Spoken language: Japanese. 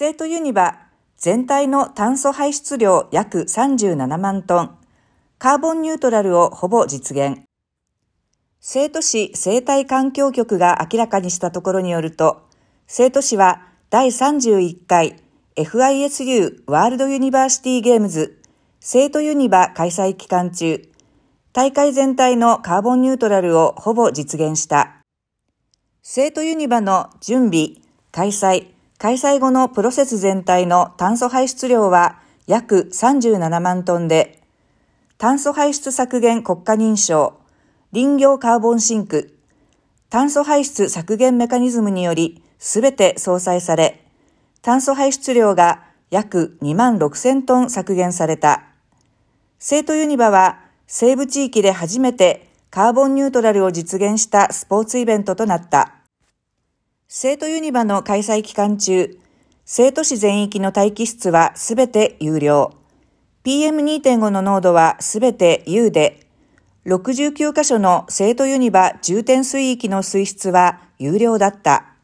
成都ユニバ全体の炭素排出量約37万トン、カーボンニュートラルをほぼ実現。成都市生態環境局が明らかにしたところによると、成都市は第31回 FISU ワールドユニバーシティゲームズ成都ユニバ開催期間中、大会全体のカーボンニュートラルをほぼ実現した。成都ユニバの準備、開催後のプロセス全体の炭素排出量は約37万トンで、炭素排出削減国家認証、林業カーボンシンク、炭素排出削減メカニズムによりすべて相殺され、炭素排出量が約2万6000トン削減された。成都ユニバは西部地域で初めてカーボンニュートラルを実現したスポーツイベントとなった。成都ユニバの開催期間中、成都市全域の大気質はすべて優良。PM2.5 の濃度はすべて優で、69カ所の成都ユニバ重点水域の水質は優良だった。